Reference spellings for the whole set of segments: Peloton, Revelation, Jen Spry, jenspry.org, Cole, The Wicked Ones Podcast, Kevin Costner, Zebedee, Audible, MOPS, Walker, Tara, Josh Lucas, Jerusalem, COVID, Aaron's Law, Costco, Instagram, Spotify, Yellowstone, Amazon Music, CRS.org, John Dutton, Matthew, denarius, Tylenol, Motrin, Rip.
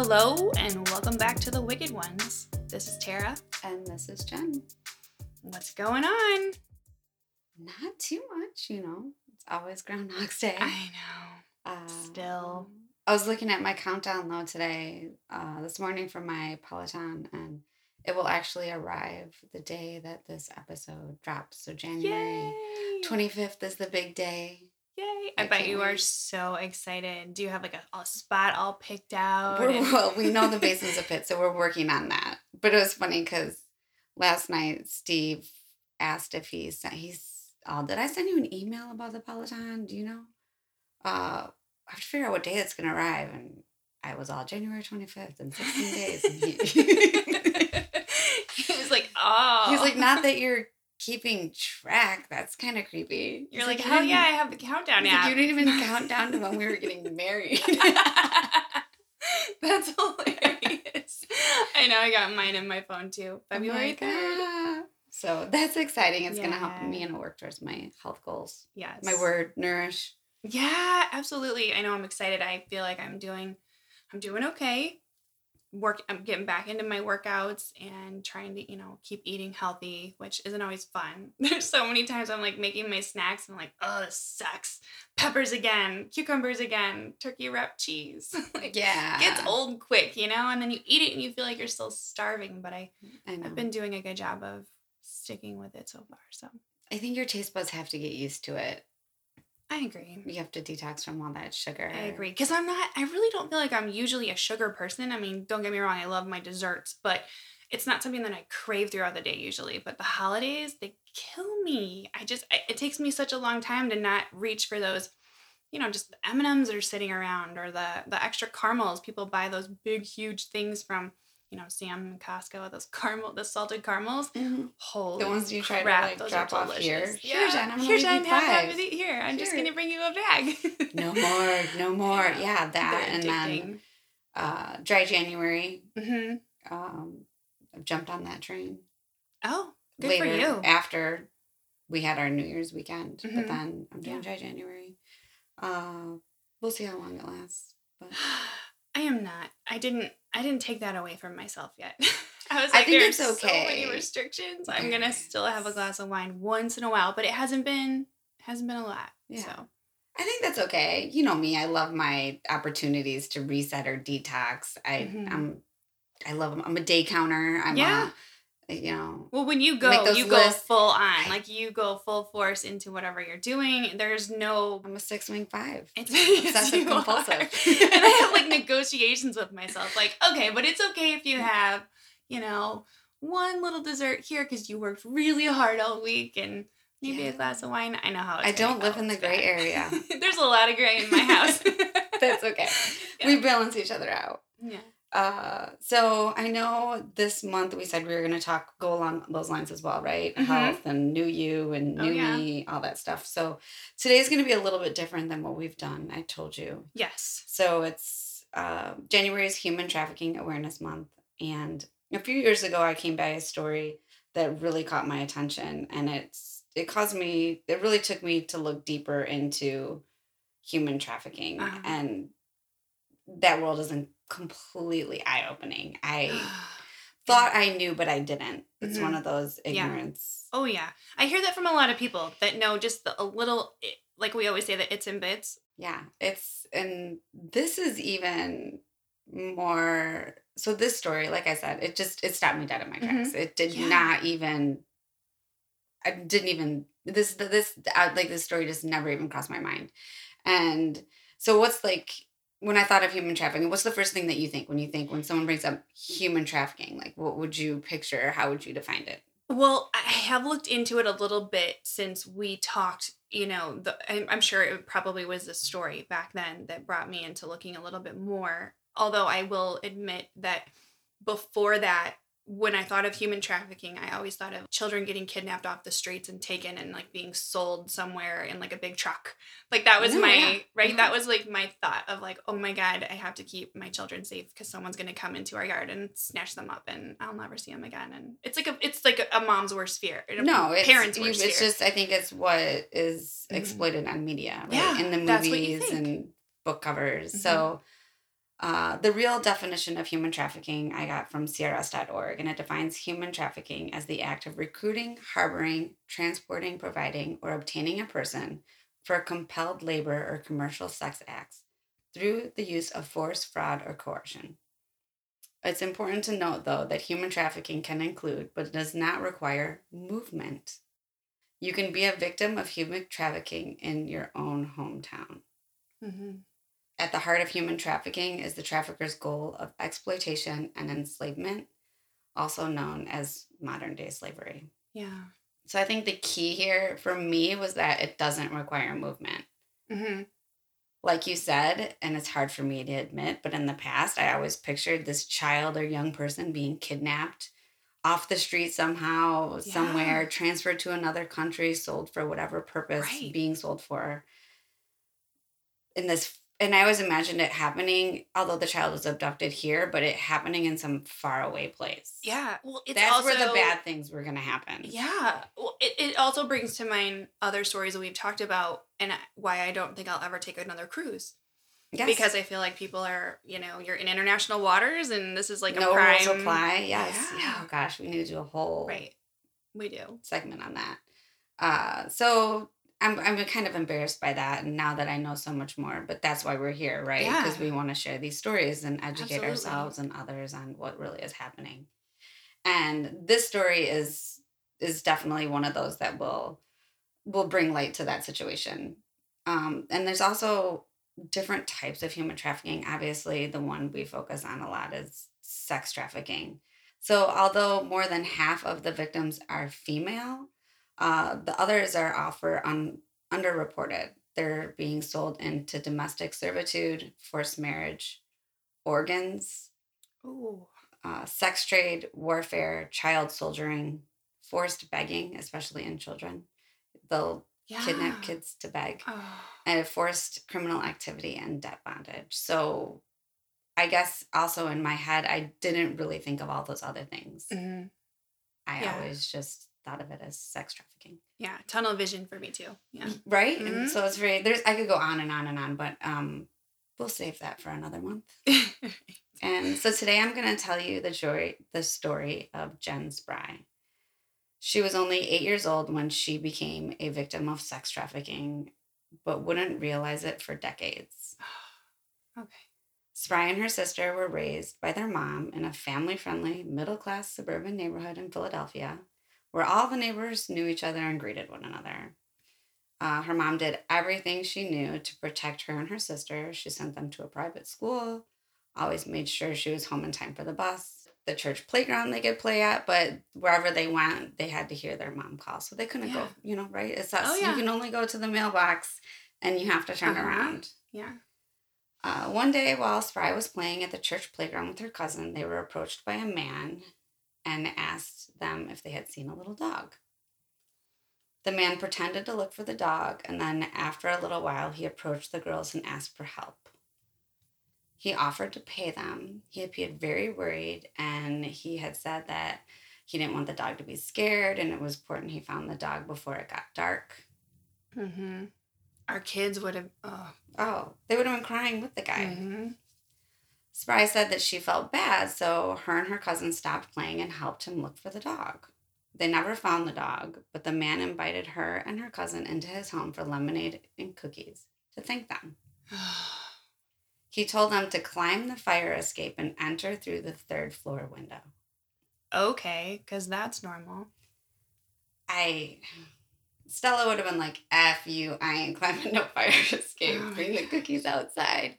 Hello and welcome back to The Wicked Ones. This is Tara. And this is Jen. What's going on? Not too much, you know. It's always Groundhog's Day. I know. Still. I was looking at my countdown though today, this morning from my Peloton, and it will actually arrive the day that this episode drops. So January Yay! 25th is the big day. Yay. I bet you are so excited. Do you have like a spot all picked out? Well, we know the basin's a pit, so we're working on that. But it was funny because last night Steve asked if he sent, did I send you an email about the Peloton? Do you know? I have to figure out what day it's going to arrive. And I was all January 25th in 16 days. And he was like, oh. He was like, not that you're keeping track. That's kind of creepy. You're like, hell yeah, I have the countdown app. Like, you didn't even count down to when we were getting married. That's hilarious. I know, I got mine in my phone too. February 3rd. So that's exciting. It's going to help me and work towards my health goals. Yes. My word, nourish. Yeah, absolutely. I know, I'm excited. I feel like I'm doing okay. I'm getting back into my workouts and trying to, you know, keep eating healthy, which isn't always fun. There's so many times I'm like making my snacks and I'm like, oh, this sucks. Peppers again, cucumbers again, turkey wrap cheese. Like, yeah, gets old quick, you know. And then you eat it and you feel like you're still starving. But I've been doing a good job of sticking with it so far. So I think your taste buds have to get used to it. I agree. You have to detox from all that sugar. I agree. Because I really don't feel like I'm usually a sugar person. I mean, don't get me wrong, I love my desserts, but it's not something that I crave throughout the day usually. But the holidays, they kill me. It takes me such a long time to not reach for those, you know, just the M&Ms that are sitting around, or the extra caramels. People buy those big, huge things from, you know, Sam and Costco, the salted caramels. Mm-hmm. Holy the ones you crap, try to like those drop are off delicious. Here. Yeah. Here, Jen, I'm just going to bring you a bag. No more. Yeah, that. They're and addicting. Then dry January. Mm-hmm. I've jumped on that train. Oh, good later, for you. After we had our New Year's weekend, mm-hmm. But then I'm doing dry January. We'll see how long it lasts. But I am not. I didn't take that away from myself yet. I was like, there's okay. So many restrictions. I'm gonna still have a glass of wine once in a while, but it hasn't been a lot. Yeah. So I think that's okay. You know me, I love my opportunities to reset or detox. Mm-hmm. I love them. I'm a day counter. You know. Well, when you go, you lists. Go full on. Like, you go full force into whatever you're doing. There's no... I'm a 6-5. It's obsessive compulsive. And I have, like, negotiations with myself. Like, okay, but it's okay if you have, you know, one little dessert here because you worked really hard all week, and maybe a glass of wine. I know how it's I don't live in the gray area. There's a lot of gray in my house. That's okay. Yeah. We balance each other out. Yeah. So I know this month we said we were going to go along those lines as well, right? Mm-hmm. Health and new you and new me, all that stuff. So today's going to be a little bit different than what we've done. I told you. Yes. So it's, January's Human Trafficking Awareness Month. And a few years ago, I came by a story that really caught my attention, and it really took me to look deeper into human trafficking, and that world isn't completely eye-opening. I thought I knew, but I didn't. It's one of those ignorance. Yeah. Oh yeah, I hear that from a lot of people that know just a little. Like we always say, the its and bits. Yeah, and this is even more. So this story, like I said, it stopped me dead in my tracks. It did not even. I didn't even this story just never even crossed my mind, and so what's like. When I thought of human trafficking, what's the first thing that you think when someone brings up human trafficking? Like, what would you picture? Or how would you define it? Well, I have looked into it a little bit since we talked, you know, I'm sure it probably was the story back then that brought me into looking a little bit more. Although I will admit that before that, when I thought of human trafficking, I always thought of children getting kidnapped off the streets and taken and like being sold somewhere in like a big truck. Like that was right? Mm-hmm. That was like my thought of like, oh my God, I have to keep my children safe because someone's going to come into our yard and snatch them up and I'll never see them again. And it's like a mom's worst fear. Parents' worst fear. It's just, I think it's what is exploited on media, right? Yeah, in the movies and book covers. Mm-hmm. So The real definition of human trafficking I got from CRS.org, and it defines human trafficking as the act of recruiting, harboring, transporting, providing, or obtaining a person for compelled labor or commercial sex acts through the use of force, fraud, or coercion. It's important to note, though, that human trafficking can include, but does not require, movement. You can be a victim of human trafficking in your own hometown. Mm-hmm. At the heart of human trafficking is the trafficker's goal of exploitation and enslavement, also known as modern-day slavery. Yeah. So I think the key here for me was that it doesn't require movement. Mm-hmm. Like you said, and it's hard for me to admit, but in the past, I always pictured this child or young person being kidnapped off the street somehow, somewhere, transferred to another country, sold for whatever purpose, being sold for. And I always imagined it happening, although the child was abducted here, but it happening in some faraway place. Yeah. Well, that's also where the bad things were going to happen. Yeah. Well, it also brings to mind other stories that we've talked about and why I don't think I'll ever take another cruise. Yes. Because I feel like people are, you're in international waters and this is like a prime. No rules apply. Yes. Yeah. Oh, gosh. We need to do a whole we do segment on that. So... I'm kind of embarrassed by that, and now that I know so much more, but that's why we're here, right? Because we want to share these stories and educate ourselves and others on what really is happening. And this story is definitely one of those that will bring light to that situation. And there's also different types of human trafficking. Obviously, the one we focus on a lot is sex trafficking. So although more than half of the victims are female, the others are underreported. They're being sold into domestic servitude, forced marriage, organs, sex trade, warfare, child soldiering, forced begging, especially in children. They'll kidnap kids to beg, and forced criminal activity and debt bondage. So I guess also in my head, I didn't really think of all those other things. Mm-hmm. I always just thought of it as sex trafficking. Yeah, tunnel vision for me too. Yeah. Right? Mm-hmm. And so it's I could go on and on, but we'll save that for another month. And so today I'm going to tell you the story of Jen Spry. She was only 8 years old when she became a victim of sex trafficking, but wouldn't realize it for decades. Okay. Spry and her sister were raised by their mom in a family-friendly, middle-class suburban neighborhood in Philadelphia, where all the neighbors knew each other and greeted one another. Her mom did everything she knew to protect her and her sister. She sent them to a private school, always made sure she was home in time for the bus, the church playground they could play at, but wherever they went, they had to hear their mom call, so they couldn't go, right? It's us. You can only go to the mailbox, and you have to turn around. Yeah. One day, while Spry was playing at the church playground with her cousin, they were approached by a man and asked them if they had seen a little dog. The man pretended to look for the dog, and then after a little while, he approached the girls and asked for help. He offered to pay them. He appeared very worried, and he had said that he didn't want the dog to be scared, and it was important he found the dog before it got dark. Mm-hmm. Our kids would have... Oh, they would have been crying with the guy. Mm-hmm. Spry said that she felt bad, so her and her cousin stopped playing and helped him look for the dog. They never found the dog, but the man invited her and her cousin into his home for lemonade and cookies to thank them. He told them to climb the fire escape and enter through the third floor window. Okay, because that's normal. Stella would have been like, F you, I ain't climbing no fire escape. Bring the cookies outside.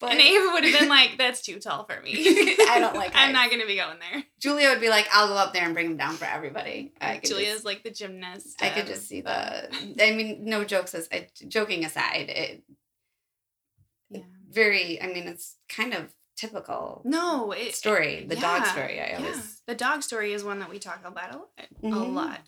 But, and Ava would have been like, that's too tall for me. I don't like it. I'm not going to be going there. Julia would be like, I'll go up there and bring him down for everybody. Julia's like the gymnast. I could just see no jokes. Joking aside, it's kind of typical story. The dog story. The dog story is one that we talk about a lot.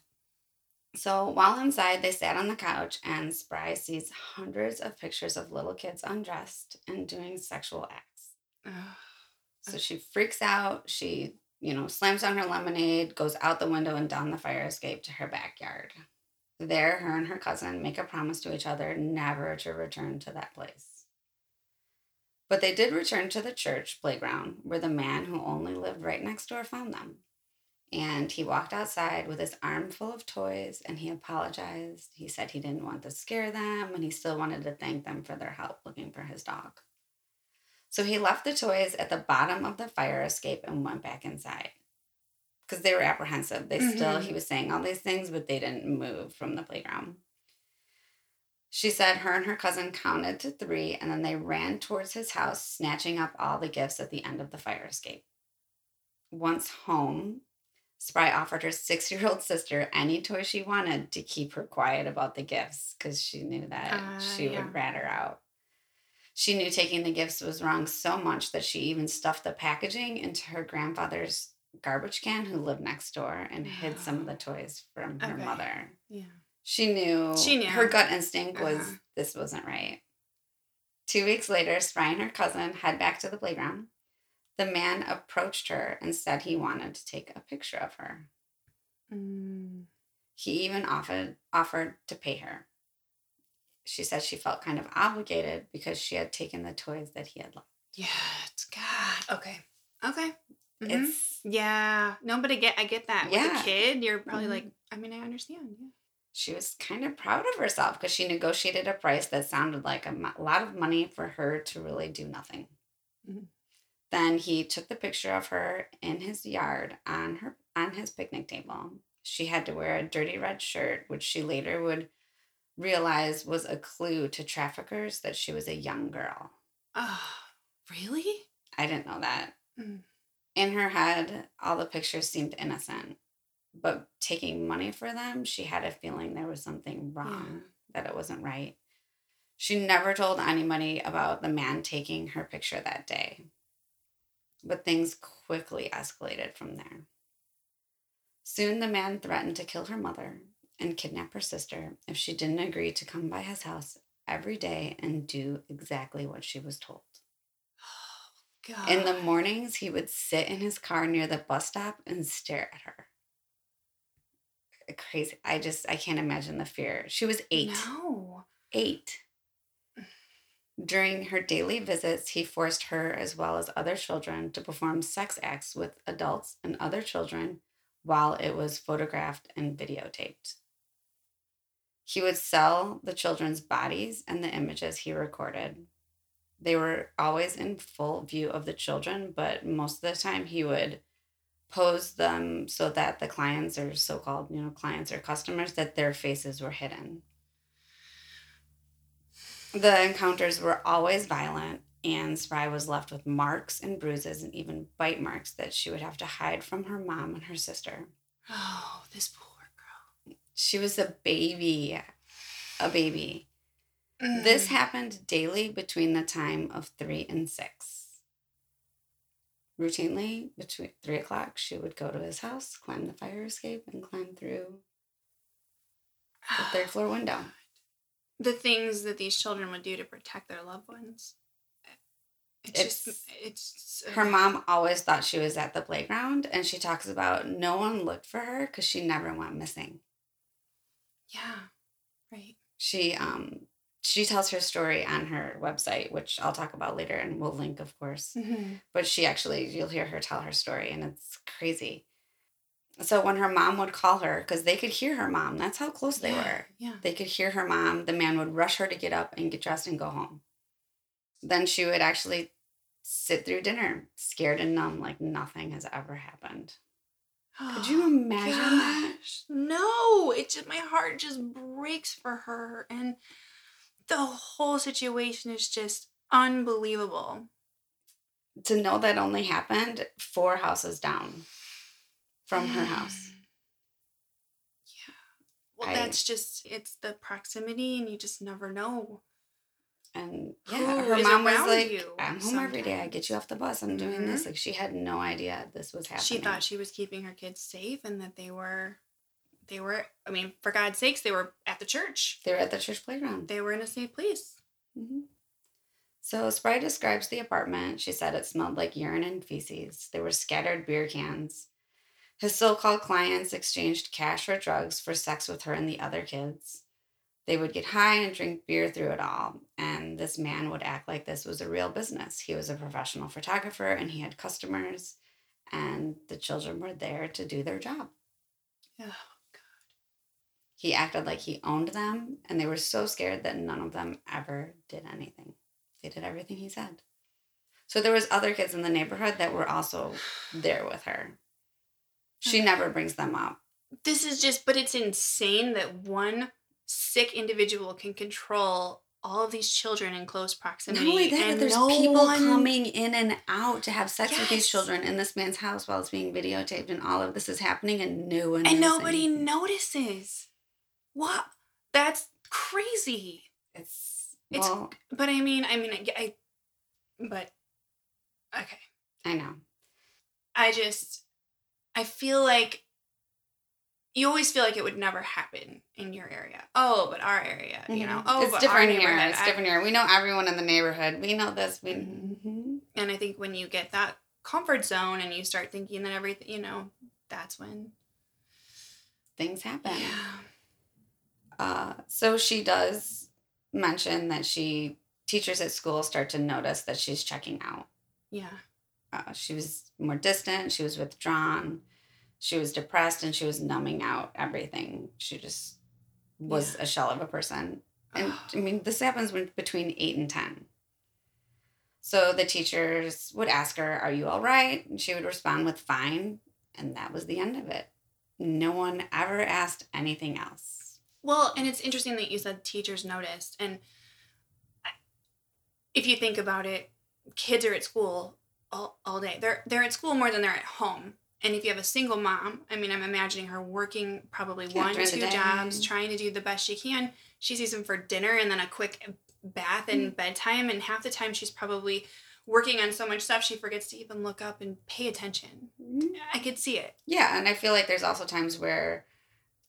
So while inside, they sat on the couch, and Spry sees hundreds of pictures of little kids undressed and doing sexual acts. So she freaks out. She, slams down her lemonade, goes out the window and down the fire escape to her backyard. There, her and her cousin make a promise to each other never to return to that place. But they did return to the church playground where the man who only lived right next door found them. And he walked outside with his arm full of toys and he apologized. He said he didn't want to scare them and he still wanted to thank them for their help looking for his dog. So he left the toys at the bottom of the fire escape and went back inside because they were apprehensive. They still, he was saying all these things, but they didn't move from the playground. She said her and her cousin counted to 3 and then they ran towards his house, snatching up all the gifts at the end of the fire escape. Once home, Spry offered her 6-year-old sister any toy she wanted to keep her quiet about the gifts because she knew that she would rat her out. She knew taking the gifts was wrong so much that she even stuffed the packaging into her grandfather's garbage can who lived next door and hid some of the toys from her mother. Yeah. She knew. Her gut instinct was this wasn't right. 2 weeks later, Spry and her cousin head back to the playground. The man approached her and said he wanted to take a picture of her. Mm. He even offered to pay her. She said she felt kind of obligated because she had taken the toys that he had left. Yeah, it's God. Okay. Mm-hmm. No, but I get that. Yeah. With a kid, you're probably like, I mean, I understand. Yeah. She was kind of proud of herself because she negotiated a price that sounded like a lot of money for her to really do nothing. Mm-hmm. Then he took the picture of her in his yard on his picnic table. She had to wear a dirty red shirt, which she later would realize was a clue to traffickers that she was a young girl. Oh, really? I didn't know that. Mm. In her head, all the pictures seemed innocent. But taking money for them, she had a feeling there was something wrong, that it wasn't right. She never told anybody about the man taking her picture that day. But things quickly escalated from there. Soon the man threatened to kill her mother and kidnap her sister if she didn't agree to come by his house every day and do exactly what she was told. Oh, God. In the mornings, he would sit in his car near the bus stop and stare at her. Crazy. I can't imagine the fear. She was 8. No. 8. During her daily visits, he forced her as well as other children to perform sex acts with adults and other children while it was photographed and videotaped. He would sell the children's bodies and the images he recorded. They were always in full view of the children, but most of the time he would pose them so that the clients or so-called, clients or customers, that their faces were hidden. The encounters were always violent, and Spry was left with marks and bruises and even bite marks that she would have to hide from her mom and her sister. Oh, this poor girl. She was a baby. Mm. This happened daily between the time of 3 and 6. Routinely, between 3 o'clock, she would go to his house, climb the fire escape, and climb through the third floor window. The things that these children would do to protect their loved ones. Her mom always thought she was at the playground, and she talks about no one looked for her because she never went missing. Yeah, right. She tells her story on her website, which I'll talk about later and we'll link, of course. Mm-hmm. But you'll hear her tell her story and it's crazy. So when her mom would call her, because they could hear her mom, that's how close they were. Yeah. They could hear her mom. The man would rush her to get up and get dressed and go home. Then she would actually sit through dinner, scared and numb, like nothing has ever happened. Could you imagine that? No, my heart just breaks for her. And the whole situation is just unbelievable. To know that only happened 4 houses down from her house. Yeah. Well, that's just, it's the proximity and you just never know. And her mom was like, I'm home every day. I get you off the bus. I'm doing this. Like, she had no idea this was happening. She thought she was keeping her kids safe and that they were, I mean, for God's sakes, they were at the church. They were at the church playground. They were in a safe place. Mm-hmm. So Spry describes the apartment. She said it smelled like urine and feces. There were scattered beer cans. His so-called clients exchanged cash or drugs for sex with her and the other kids. They would get high and drink beer through it all. And this man would act like this was a real business. He was a professional photographer and he had customers, and the children were there to do their job. Oh, God. He acted like he owned them, and they were so scared that none of them ever did anything. They did everything he said. So there was other kids in the neighborhood that were also there with her. She never brings them up. This is just, but it's insane that one sick individual can control all of these children in close proximity. Not only that, there's people coming in and out to have sex with these children in this man's house while it's being videotaped, and all of this is happening and no one and nobody notices. What? That's crazy. Okay. I know. I feel like you always feel like it would never happen in your area. Oh, but our area, you know. Oh, it's different here. It's different here. We know everyone in the neighborhood. We know this. And I think when you get that comfort zone and you start thinking that everything, you know, that's when things happen. Yeah. So she does mention that teachers at school start to notice that she's checking out. Yeah. She was more distant. She was withdrawn. She was depressed, and she was numbing out everything. She just was a shell of a person. And I mean, this happens between 8 and 10. So the teachers would ask her, "Are you all right?" And she would respond with "Fine." And that was the end of it. No one ever asked anything else. Well, and it's interesting that you said teachers noticed. And if you think about it, kids are at school all day. They're at school more than they're at home. And if you have a single mom, I mean, I'm imagining her working probably 1-2 jobs, trying to do the best she can. She sees them for dinner and then a quick bath and bedtime. And half the time she's probably working on so much stuff, she forgets to even look up and pay attention. I could see it. Yeah. And I feel like there's also times where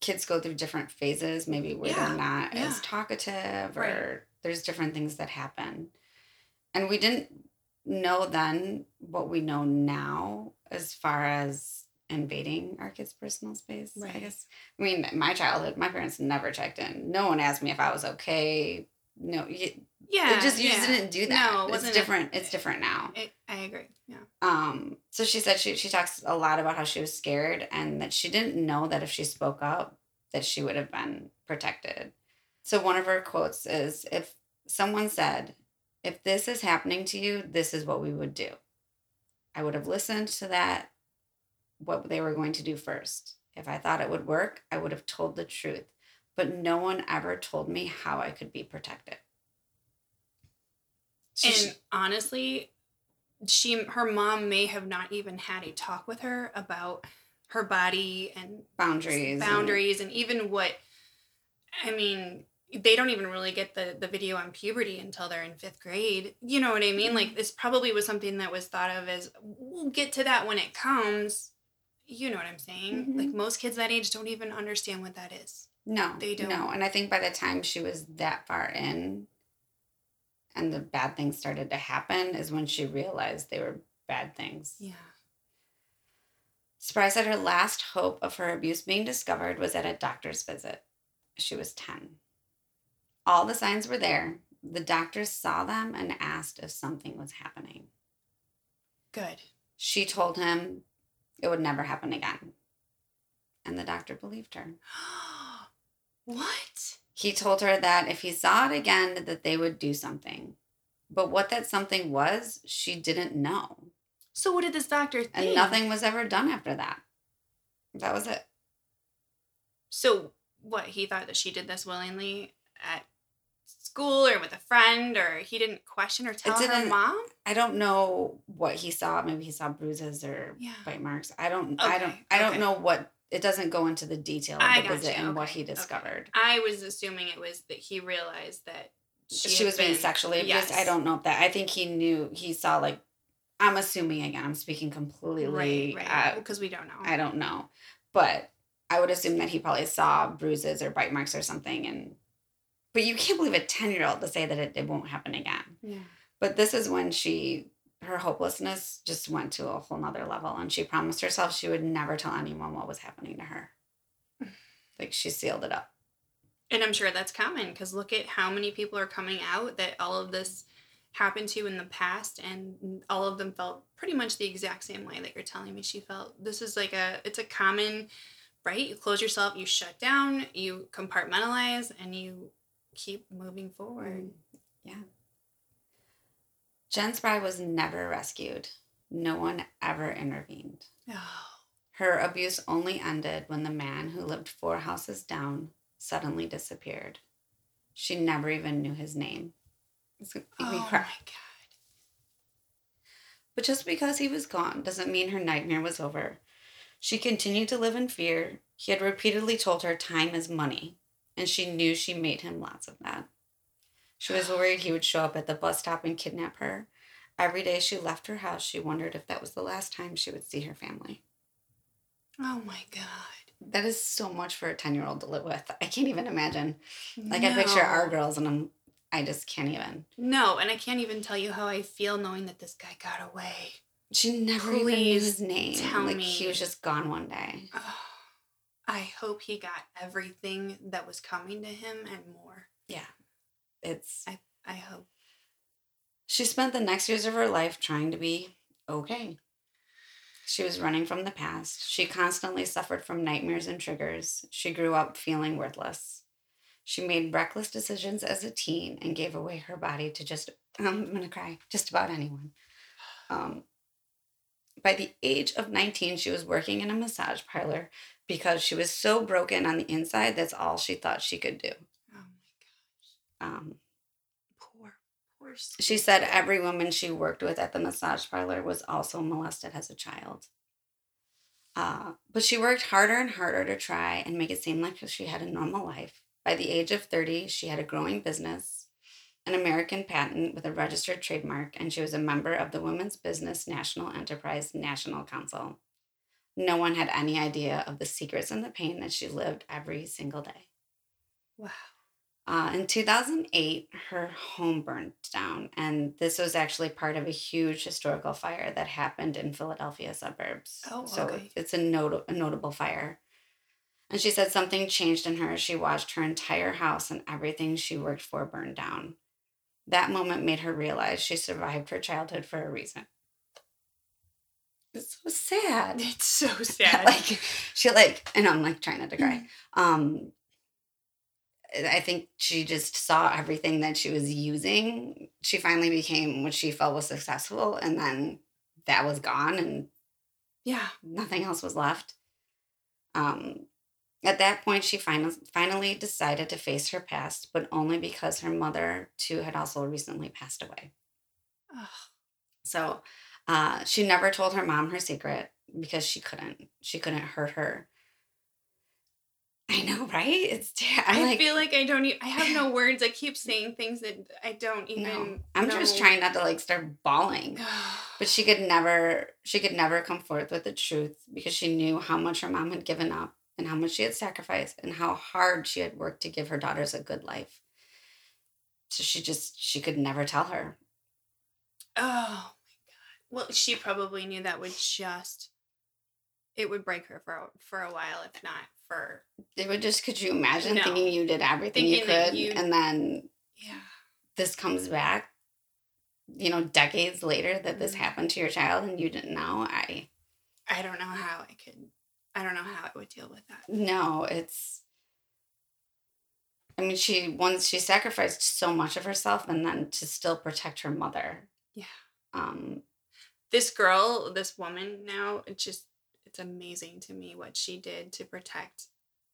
kids go through different phases, maybe where they're not as talkative or there's different things that happen. And we didn't know then what we know now as far as invading our kids' personal space, I guess. I mean, my childhood, my parents never checked in. No one asked me if I was okay. No. It just didn't do that. No, it's different now. I agree. Yeah. So she said she talks a lot about how she was scared and that she didn't know that if she spoke up that she would have been protected. So one of her quotes is, if someone said, "If this is happening to you, this is what we would do," I would have listened to that, what they were going to do first. If I thought it would work, I would have told the truth. But no one ever told me how I could be protected. And honestly, her mom may have not even had a talk with her about her body and boundaries and even what, I mean, they don't even really get the video on puberty until they're in 5th grade. You know what I mean? Like, this probably was something that was thought of as, we'll get to that when it comes. You know what I'm saying? Mm-hmm. Like, most kids that age don't even understand what that is. No. They don't. No, and I think by the time she was that far in and the bad things started to happen is when she realized they were bad things. Yeah. Spry said her last hope of her abuse being discovered was at a doctor's visit. She was 10. All the signs were there. The doctors saw them and asked if something was happening. Good. She told him it would never happen again. And the doctor believed her. What? He told her that if he saw it again, that they would do something. But what that something was, she didn't know. So what did this doctor think? And nothing was ever done after that. That was it. So what, he thought that she did this willingly at school or with a friend, or he didn't question or tell her mom? I don't know what he saw. Maybe he saw bruises or bite marks. I don't know what, it doesn't go into the detail of the visit and what he discovered. I was assuming it was that he realized that she was being sexually abused. I don't know if that, I think he knew, he saw, like, I'm assuming again, I'm speaking completely. Right, because we don't know. I don't know. But I would assume that he probably saw bruises or bite marks or something But you can't believe a 10-year-old to say that it won't happen again. Yeah. But this is when her hopelessness just went to a whole nother level. And she promised herself she would never tell anyone what was happening to her. Like, she sealed it up. And I'm sure that's common, because look at how many people are coming out that all of this happened to in the past, and all of them felt pretty much the exact same way that you're telling me she felt. This is like it's a common, right? You close yourself, you shut down, you compartmentalize, and you keep moving forward. Yeah. Jen Spry was never rescued. No one ever intervened. Oh. Her abuse only ended when the man who lived 4 houses down suddenly disappeared. She never even knew his name. It's gonna make me cry. My God. But just because he was gone doesn't mean her nightmare was over. She continued to live in fear. He had repeatedly told her time is money, and she knew she made him lots of that. She was worried he would show up at the bus stop and kidnap her. Every day she left her house, she wondered if that was the last time she would see her family. Oh, my God. That is so much for a 10-year-old to live with. I can't even imagine. Like, no. I picture our girls, and I just can't even. No, and I can't even tell you how I feel knowing that this guy got away. She never even knew his name. Tell me. He was just gone one day. Oh, I hope he got everything that was coming to him and more. Yeah. I hope. She spent the next years of her life trying to be okay. She was running from the past. She constantly suffered from nightmares and triggers. She grew up feeling worthless. She made reckless decisions as a teen and gave away her body to just about anyone. By the age of 19, she was working in a massage parlor because she was so broken on the inside. That's all she thought she could do. Oh, my gosh. She said every woman she worked with at the massage parlor was also molested as a child. But she worked harder and harder to try and make it seem like she had a normal life. By the age of 30, she had a growing business, an American patent with a registered trademark, and she was a member of the Women's Business National Enterprise National Council. No one had any idea of the secrets and the pain that she lived every single day. Wow. In 2008, her home burned down, and this was actually part of a huge historical fire that happened in Philadelphia suburbs. Oh, okay. So it's a notable fire. And she said something changed in her. She watched her entire house and everything she worked for burn down. That moment made her realize she survived her childhood for a reason. It's so sad. It's so sad. And I'm like trying not to cry. I think she just saw everything that she was using. She finally became what she felt was successful, and then that was gone, and nothing else was left. At that point, she finally decided to face her past, but only because her mother, too, had also recently passed away. Ugh. So she never told her mom her secret because she couldn't. She couldn't hurt her. I know, right? It's terrible. I feel like I have no words. I keep saying things that I don't even know. I'm just trying not to start bawling. But she could never come forth with the truth because she knew how much her mom had given up and how much she had sacrificed and how hard she had worked to give her daughters a good life. So she could never tell her. Oh, my God. Well, she probably knew that would it would break her for a while, if not for... It would just, could you imagine thinking you did everything and then this comes back, decades later that this happened to your child and you didn't know? I don't know how I don't know how I would deal with that. No, she sacrificed so much of herself and then to still protect her mother. Yeah. This woman now, it's amazing to me what she did to protect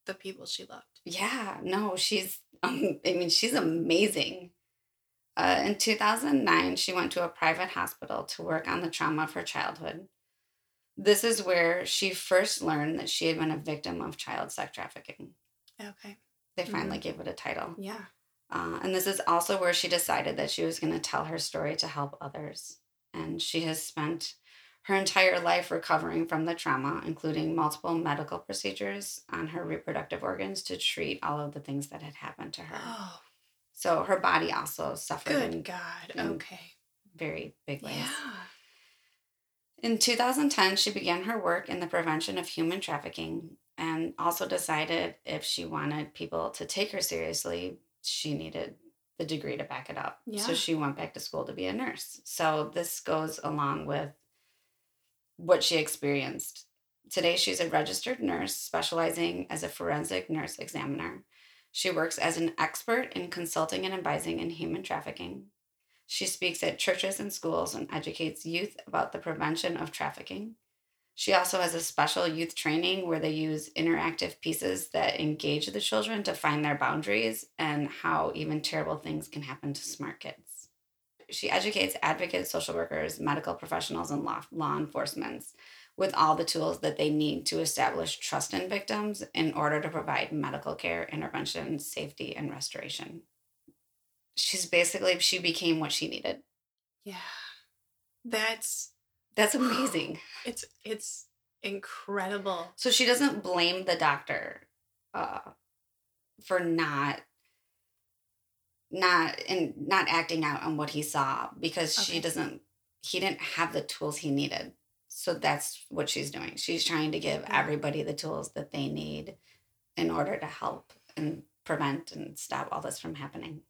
the people she loved. Yeah, no, she's amazing. In 2009, she went to a private hospital to work on the trauma of her childhood. This is where she first learned that she had been a victim of child sex trafficking. Okay. They finally gave it a title. Yeah. And this is also where she decided that she was going to tell her story to help others. And she has spent her entire life recovering from the trauma, including multiple medical procedures on her reproductive organs to treat all of the things that had happened to her. Oh. So her body also suffered. Good God. Okay. Very big ways. Yeah. In 2010, she began her work in the prevention of human trafficking, and also decided if she wanted people to take her seriously, she needed the degree to back it up. Yeah. So she went back to school to be a nurse. So this goes along with what she experienced. Today, she's a registered nurse specializing as a forensic nurse examiner. She works as an expert in consulting and advising in human trafficking. She speaks at churches and schools and educates youth about the prevention of trafficking. She also has a special youth training where they use interactive pieces that engage the children to find their boundaries and how even terrible things can happen to smart kids. She educates advocates, social workers, medical professionals, and law enforcement with all the tools that they need to establish trust in victims in order to provide medical care, intervention, safety, and restoration. She's basically, she became what she needed. Yeah. That's amazing. It's incredible. So she doesn't blame the doctor for not acting out on what he saw because he didn't have the tools he needed. So that's what she's doing. She's trying to give everybody the tools that they need in order to help and prevent and stop all this from happening.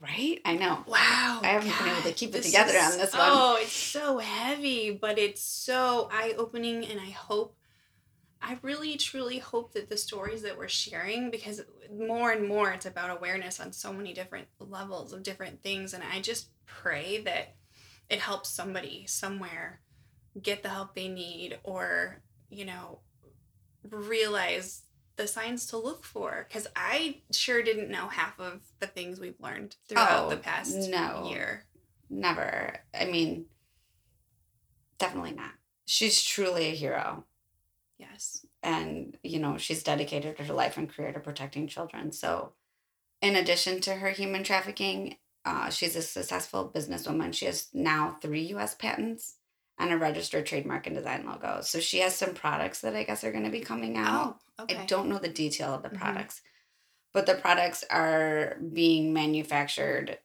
Right? I know. Wow. I haven't been able to keep it together on this one. Oh, it's so heavy, but it's so eye-opening, and I really, truly hope that the stories that we're sharing, because more and more it's about awareness on so many different levels of different things, and I just pray that it helps somebody somewhere get the help they need or, realize the signs to look for, because I sure didn't know half of the things we've learned throughout the past year. Never. I mean, definitely not. She's truly a hero. Yes. And, she's dedicated her life and career to protecting children. So in addition to her human trafficking, she's a successful businesswoman. She has now 3 U.S. patents and a registered trademark and design logo. So she has some products that I guess are going to be coming out. Oh, okay. I don't know the detail of the products, but the products are being manufactured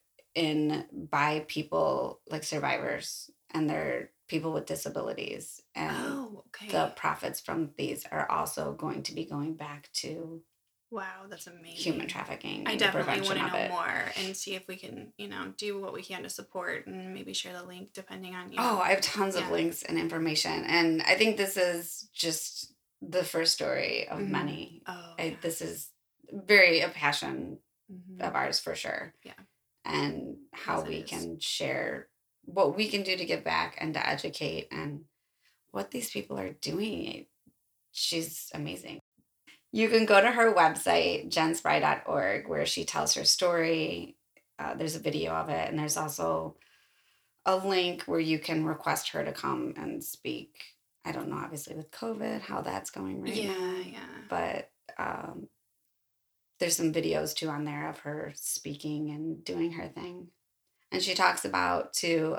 by people like survivors, and they're people with disabilities. And the profits from these are also going to be going back to... Wow, that's amazing. Human trafficking. I definitely want to know more and see if we can, do what we can to support and maybe share the link depending on you. Oh, I have tons of links and information. And I think this is just the first story of many. Oh, this is very a passion of ours for sure. Yeah. And how we can share what we can do to give back and to educate and what these people are doing. She's amazing. You can go to her website, jenspry.org, where she tells her story. There's a video of it, and there's also a link where you can request her to come and speak. I don't know, obviously, with COVID, how that's going right now. Yeah. But there's some videos, too, on there of her speaking and doing her thing. And she talks about, too,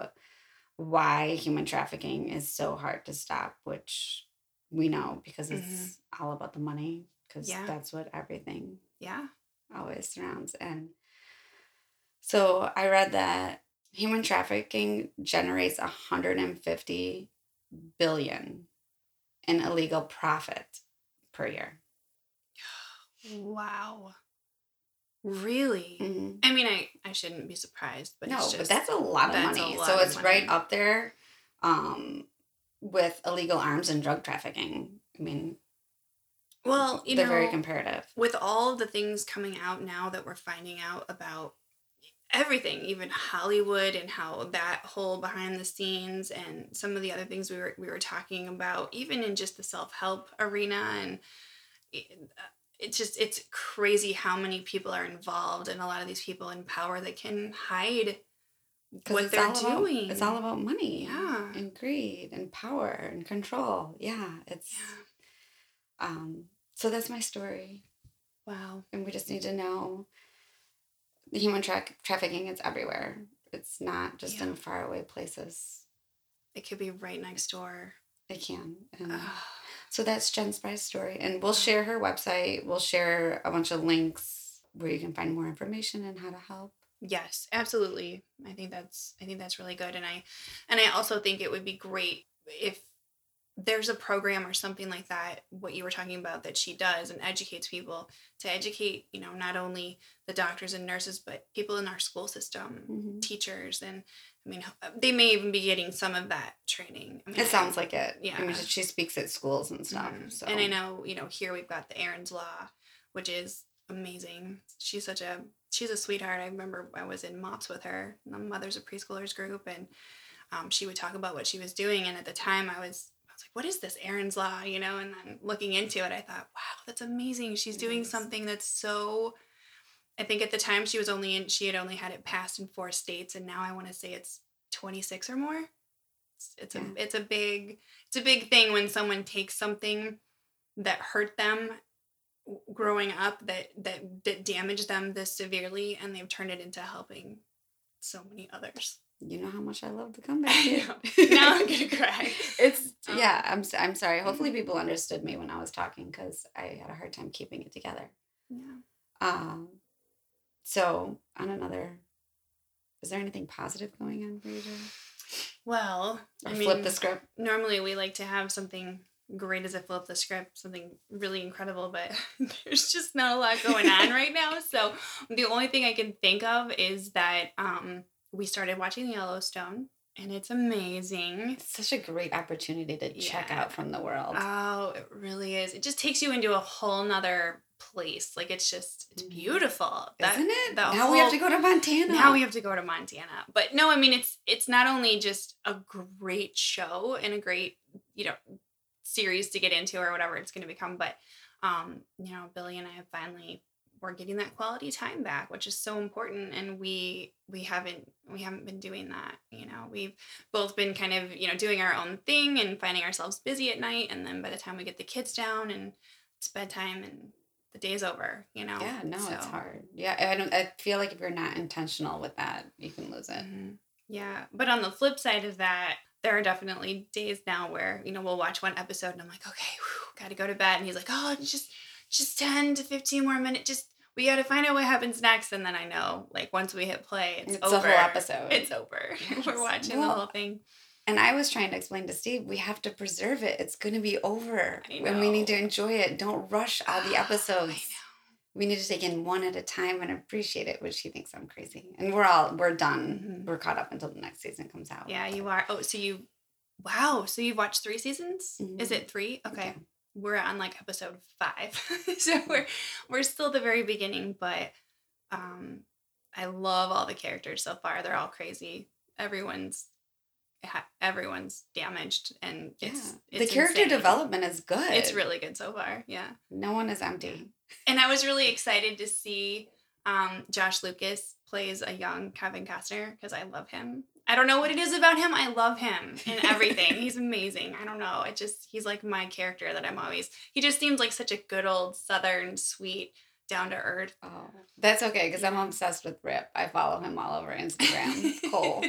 why human trafficking is so hard to stop, which we know because it's all about the money. Because that's what everything always surrounds. And so I read that human trafficking generates $150 billion in illegal profit per year. Wow. Really? Mm-hmm. I mean, I shouldn't be surprised. But but that's a lot of money. So it's right up there with illegal arms and drug trafficking. I mean... Well, they're very comparative. With all the things coming out now that we're finding out about everything, even Hollywood and how that whole behind the scenes and some of the other things we were talking about, even in just the self-help arena, and it's crazy how many people are involved and a lot of these people in power that can hide what they're doing. It's all about money, and greed and power and control. Yeah, it's. Yeah. So that's my story. Wow. And we just need to know the human trafficking, it's everywhere. It's not just in faraway places. It could be right next door. It can. So that's Jen Spry's story. And we'll share her website. We'll share a bunch of links where you can find more information and how to help. Yes, absolutely. I think that's really good. And I also think it would be great if there's a program or something like that, what you were talking about, that she does and educates people to educate, you know, not only the doctors and nurses, but people in our school system, mm-hmm. teachers. And I mean, they may even be getting some of that training. I mean, it sounds like it. Yeah. I mean, she speaks at schools and stuff. Mm-hmm. So. And I know, you know, here we've got the Aaron's Law, which is amazing. She's a sweetheart. I remember I was in MOPS with her, the Mothers of Preschoolers group. And she would talk about what she was doing. And at the time I was like, what is this Aaron's Law, you know? And then looking into it, I thought, wow, that's amazing. She's doing something that's so, I think at the time she had only had it passed in 4 states. And now I want to say it's 26 or more. It's a big thing when someone takes something that hurt them growing up, that damaged them this severely, and they've turned it into helping so many others. You know how much I love the comeback. Now I'm gonna cry. I'm sorry. Hopefully people understood me when I was talking, because I had a hard time keeping it together. Yeah. So is there anything positive going on for you? Well, flip the script. Normally we like to have something great as I flip the script, something really incredible, but there's just not a lot going on right now. So the only thing I can think of is that we started watching Yellowstone, and it's amazing. It's such a great opportunity to check out from the world. Oh, it really is. It just takes you into a whole nother place. Like, it's beautiful. Isn't it? Now we have to go to Montana. But no, I mean, it's not only just a great show and a great, you know, series to get into or whatever it's going to become, but, you know, Billy and I have finally... we're getting that quality time back, which is so important. And we haven't been doing that. You know, we've both been kind of, you know, doing our own thing and finding ourselves busy at night. And then by the time we get the kids down and it's bedtime and the day's over, you know? Yeah, no, so. It's hard. Yeah. I feel like if you're not intentional with that, you can lose it. Mm-hmm. Yeah. But on the flip side of that, there are definitely days now where, you know, we'll watch one episode and I'm like, okay, got to go to bed. And he's like, oh, it's just 10 to 15 more minutes. We got to find out what happens next. And then I know, like, once we hit play, it's over. It's a whole episode. It's over. Yes. We're watching the whole thing. And I was trying to explain to Steve, we have to preserve it. It's going to be over. And we need to enjoy it. Don't rush all the episodes. I know. We need to take in one at a time and appreciate it, which he thinks I'm crazy. And we're done. Mm-hmm. We're caught up until the next season comes out. Yeah, you are. Oh, so you've watched 3 seasons? Mm-hmm. Is it 3? Okay. We're on like episode 5. So we're still at the very beginning, but I love all the characters so far. They're all crazy. Everyone's damaged, and it's character development is good. It's really good so far. Yeah. No one is empty. And I was really excited to see Josh Lucas plays a young Kevin Costner, because I love him. I don't know what it is about him. I love him and everything. He's amazing. I don't know. He's like my character that he just seems like such a good old Southern, sweet, down to earth. Oh, that's okay. Cause I'm obsessed with Rip. I follow him all over Instagram. Cole.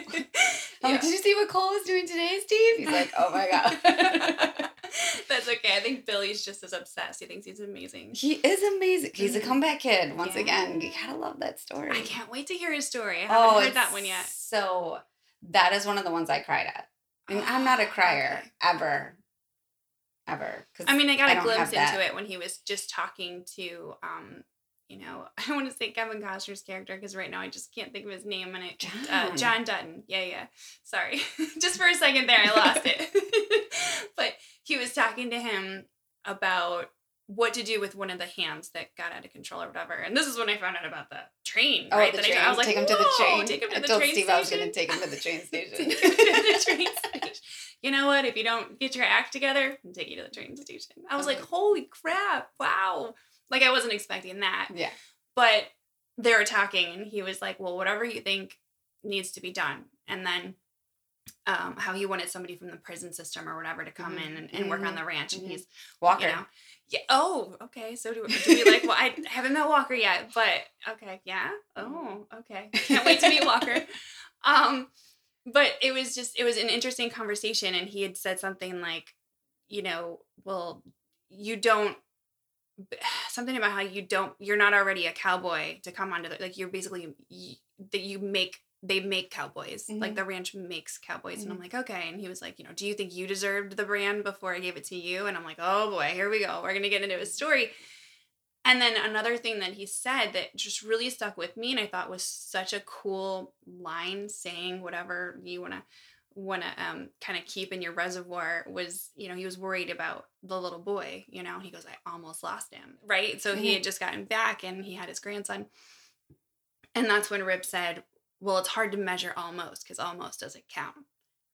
Like, did you see what Cole was doing today, Steve? He's like, oh my God. That's okay. I think Billy's just as obsessed. He thinks he's amazing. He is amazing. He's a comeback kid. Once again, you gotta love that story. I can't wait to hear his story. I haven't heard that one yet. So that is one of the ones I cried at. And I'm not a crier, ever. I mean, I got a glimpse into it when he was just talking to, you know, I want to say Kevin Costner's character, because right now I just can't think of his name. And John Dutton. Yeah. Sorry. Just for a second there, I lost it. But he was talking to him about what to do with one of the hands that got out of control or whatever. And this is when I found out about the train. Oh, right? I was like, take him to the train. Take him to the train station. I told Steve I was going to take him to the train station. Take him to the train station. You know what? If you don't get your act together, I'll take you to the train station. I was like, holy crap. Wow. Like, I wasn't expecting that. Yeah. But they were talking, and he was like, well, whatever you think needs to be done. And then how he wanted somebody from the prison system or whatever to come in and work on the ranch. And he's Walker. You know, yeah. Oh, okay. So do we like, well, I haven't met Walker yet, but okay. Yeah. Oh, okay. Can't wait to meet Walker. But it was an interesting conversation, and he had said something like, you know, well, something about how you're not already a cowboy to come onto that. Like, you're basically, that you make they make cowboys. Mm-hmm. Like, the ranch makes cowboys. Mm-hmm. And I'm like, okay. And he was like, you know, do you think you deserved the brand before I gave it to you? And I'm like, oh, boy, here we go. We're going to get into his story. And then another thing that he said that just really stuck with me and I thought was such a cool line, saying whatever you want to kind of keep in your reservoir, was, you know, he was worried about the little boy, you know, he goes, I almost lost him. Right. So he had just gotten back and he had his grandson. And that's when Rip said, well, it's hard to measure almost because almost doesn't count.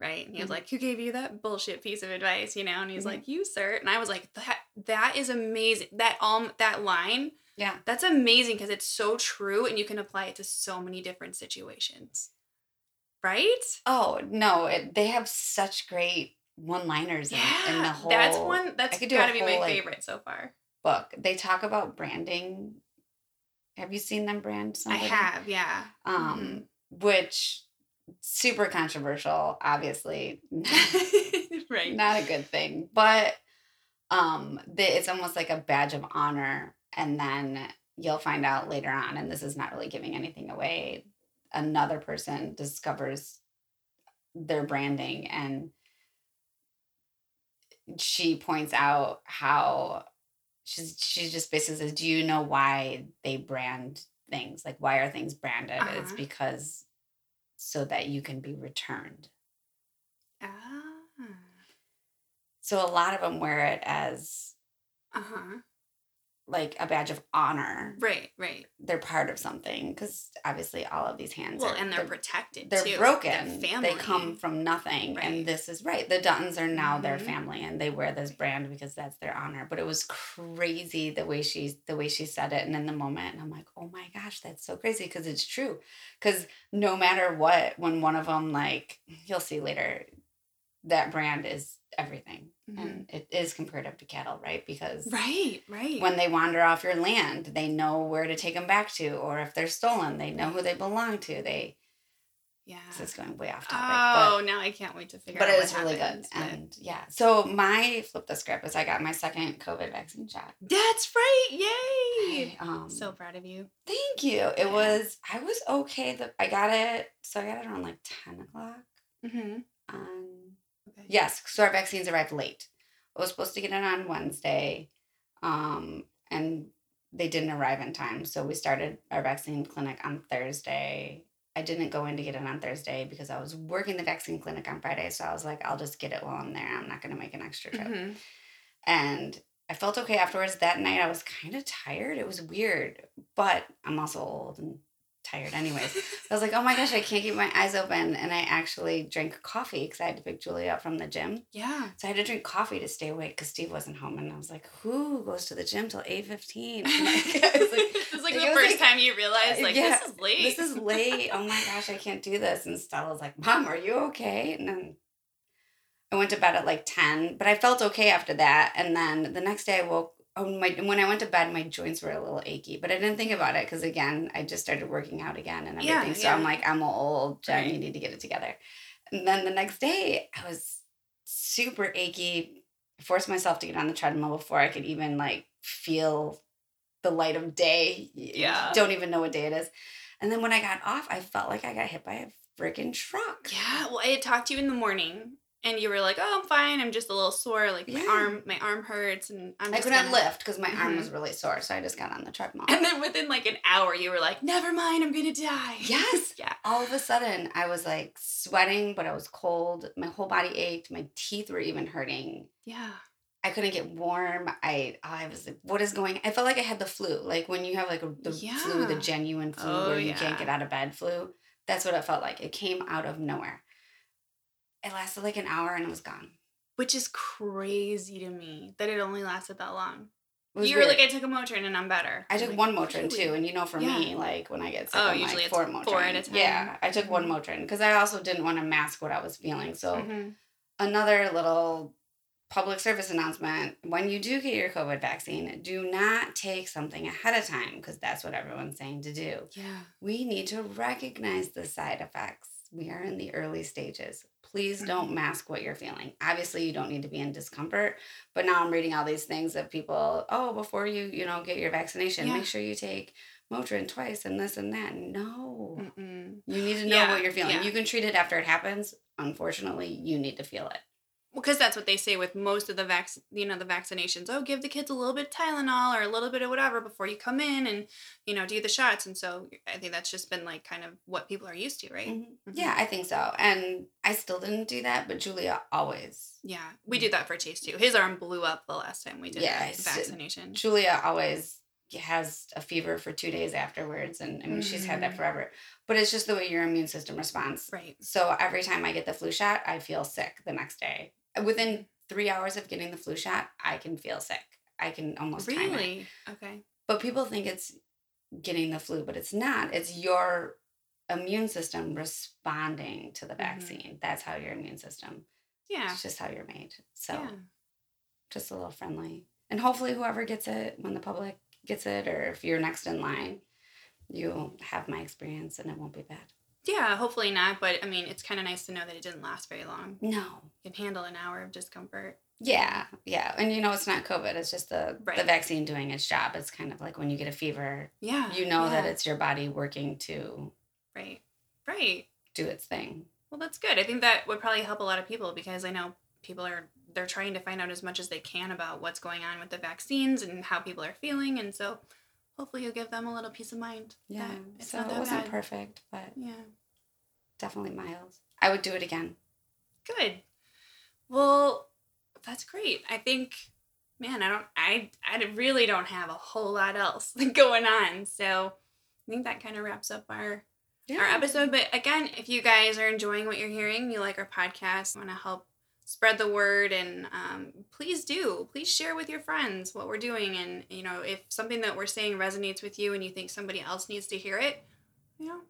Right. And he was like, who gave you that bullshit piece of advice? You know, and he's like, you, sir. And I was like, that is amazing. That line. Yeah. That's amazing because it's so true and you can apply it to so many different situations. Right? Oh, no. They have such great one-liners in the whole. That's got to be my favorite so far. Book. They talk about branding. Have you seen them brand something? I have, yeah. Which, super controversial, obviously. Right. Not a good thing. But it's almost like a badge of honor. And then you'll find out later on, and this is not really giving anything away, another person discovers their branding and she points out how she just basically says, do you know why they brand things? Like, why are things branded? Uh-huh. It's because so that you can be returned. Ah. So a lot of them wear it as like a badge of honor. Right, right. They're part of something because obviously all of these hands are... Well, and they're protected, they're too. They're broken. They're family. They come from nothing. Right. And this is right. The Duttons are now their family and they wear this brand because that's their honor. But it was crazy the way she said it and in the moment. And I'm like, oh my gosh, that's so crazy because it's true. Because no matter what, when one of them, like, you'll see later, that brand is everything. Mm-hmm. And it is compared up to cattle, right? Because right. when they wander off your land, they know where to take them back to, or if they're stolen, they know who they belong to. This is going way off topic. Oh, now I can't wait to figure out what happens. But it was really good. And so my flip the script is I got my second COVID vaccine shot. That's right. Yay. I'm so proud of you. Thank you. It I was okay. I got it around like 10 o'clock. Mm-hmm. Yes, so our vaccines arrived late. I was supposed to get it on Wednesday, and they didn't arrive in time. So we started our vaccine clinic on Thursday. I didn't go in to get it on Thursday because I was working the vaccine clinic on Friday. So I was like, I'll just get it while I'm there. I'm not going to make an extra trip. Mm-hmm. And I felt okay afterwards. That night I was kind of tired. It was weird, but I'm also old and tired anyways. I was like, oh my gosh, I can't keep my eyes open. And I actually drank coffee because I had to pick Julia up from the gym. Yeah. So I had to drink coffee to stay awake because Steve wasn't home. And I was like, who goes to the gym till 8:15? It was like the first time you realized, like, this is late. This is late. Oh my gosh, I can't do this. And Stella was like, Mom, are you okay? And then I went to bed at like 10, but I felt okay after that. And then the next day I woke when I went to bed, my joints were a little achy, but I didn't think about it because, again, I just started working out again and everything. Yeah, so I'm like, I'm old, Jen, you need to get it together. And then the next day, I was super achy. I forced myself to get on the treadmill before I could even, like, feel the light of day. Yeah. Don't even know what day it is. And then when I got off, I felt like I got hit by a freaking truck. Yeah, well, I had talked to you in the morning. And you were like, oh, I'm fine. I'm just a little sore. Like, my arm hurts. And I couldn't lift because my arm was really sore. So I just got on the treadmill. And then within like an hour, you were like, never mind, I'm going to die. Yes. Yeah. All of a sudden, I was like sweating, but I was cold. My whole body ached. My teeth were even hurting. Yeah. I couldn't get warm. I was like, what is going on? I felt like I had the flu. Like when you have like the flu, the genuine flu where you can't get out of bed flu. That's what it felt like. It came out of nowhere. It lasted like an hour and it was gone. Which is crazy to me that it only lasted that long. You were like, I took a Motrin and I'm better. I took one Motrin too. And you know, for me, like when I get sick, I'm usually like four at a time. Yeah, I took one Motrin because I also didn't want to mask what I was feeling. So another little public service announcement. When you do get your COVID vaccine, do not take something ahead of time because that's what everyone's saying to do. Yeah. We need to recognize the side effects. We are in the early stages. Please don't mask what you're feeling. Obviously, you don't need to be in discomfort. But now I'm reading all these things that people, before you, you know, get your vaccination, make sure you take Motrin twice and this and that. No. Mm-mm. You need to know what you're feeling. Yeah. You can treat it after it happens. Unfortunately, you need to feel it. Well, because that's what they say with most of the the vaccinations. Oh, give the kids a little bit of Tylenol or a little bit of whatever before you come in and, do the shots. And so I think that's just been like kind of what people are used to, right? Mm-hmm. Mm-hmm. Yeah, I think so. And I still didn't do that, but Julia always. Yeah, we did that for Chase too. His arm blew up the last time we did the vaccination. Julia always has a fever for 2 days afterwards. And I mean, she's had that forever. But it's just the way your immune system responds. Right. So every time I get the flu shot, I feel sick the next day. Within 3 hours of getting the flu shot, I can feel sick. I can almost time it. Really? Okay. But people think it's getting the flu, but it's not. It's your immune system responding to the vaccine. Mm-hmm. That's how your immune system. Yeah. It's just how you're made. So just a little friendly. And hopefully whoever gets it, when the public gets it, or if you're next in line, you'll have my experience and it won't be bad. Yeah, hopefully not, but, I mean, it's kind of nice to know that it didn't last very long. No. You can handle an hour of discomfort. Yeah. And, it's not COVID. It's just the vaccine doing its job. It's kind of like when you get a fever, that it's your body working to do its thing. Well, that's good. I think that would probably help a lot of people because I know people they're trying to find out as much as they can about what's going on with the vaccines and how people are feeling, and so hopefully you'll give them a little peace of mind. Yeah, so it wasn't perfect, but definitely mild. I would do it again. Good. Well, that's great. I think, man, I really don't have a whole lot else going on. So I think that kind of wraps up our episode. But again, if you guys are enjoying what you're hearing, you like our podcast, want to help spread the word, and please share with your friends what we're doing. And if something that we're saying resonates with you and you think somebody else needs to hear it,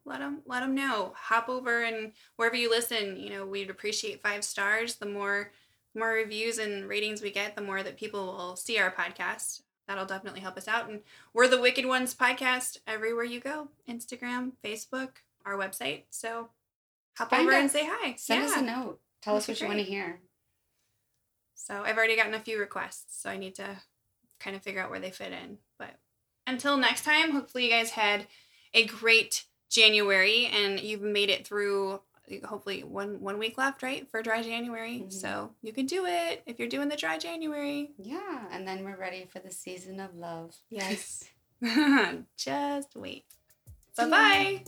let them know. Hop over and wherever you listen, we'd appreciate 5 stars. The more reviews and ratings we get, the more that people will see our podcast. That'll definitely help us out. And we're the Wicked Ones Podcast everywhere you go: Instagram, Facebook, our website. So hop over and say hi. Send us a note. Tell us what you want to hear. So I've already gotten a few requests, so I need to kind of figure out where they fit in. But until next time, hopefully you guys had a great January and you've made it through hopefully one week left, right, for dry January. Mm-hmm. So you can do it if you're doing the dry January. Yeah, and then we're ready for the season of love. Yes. Just wait. Bye-bye.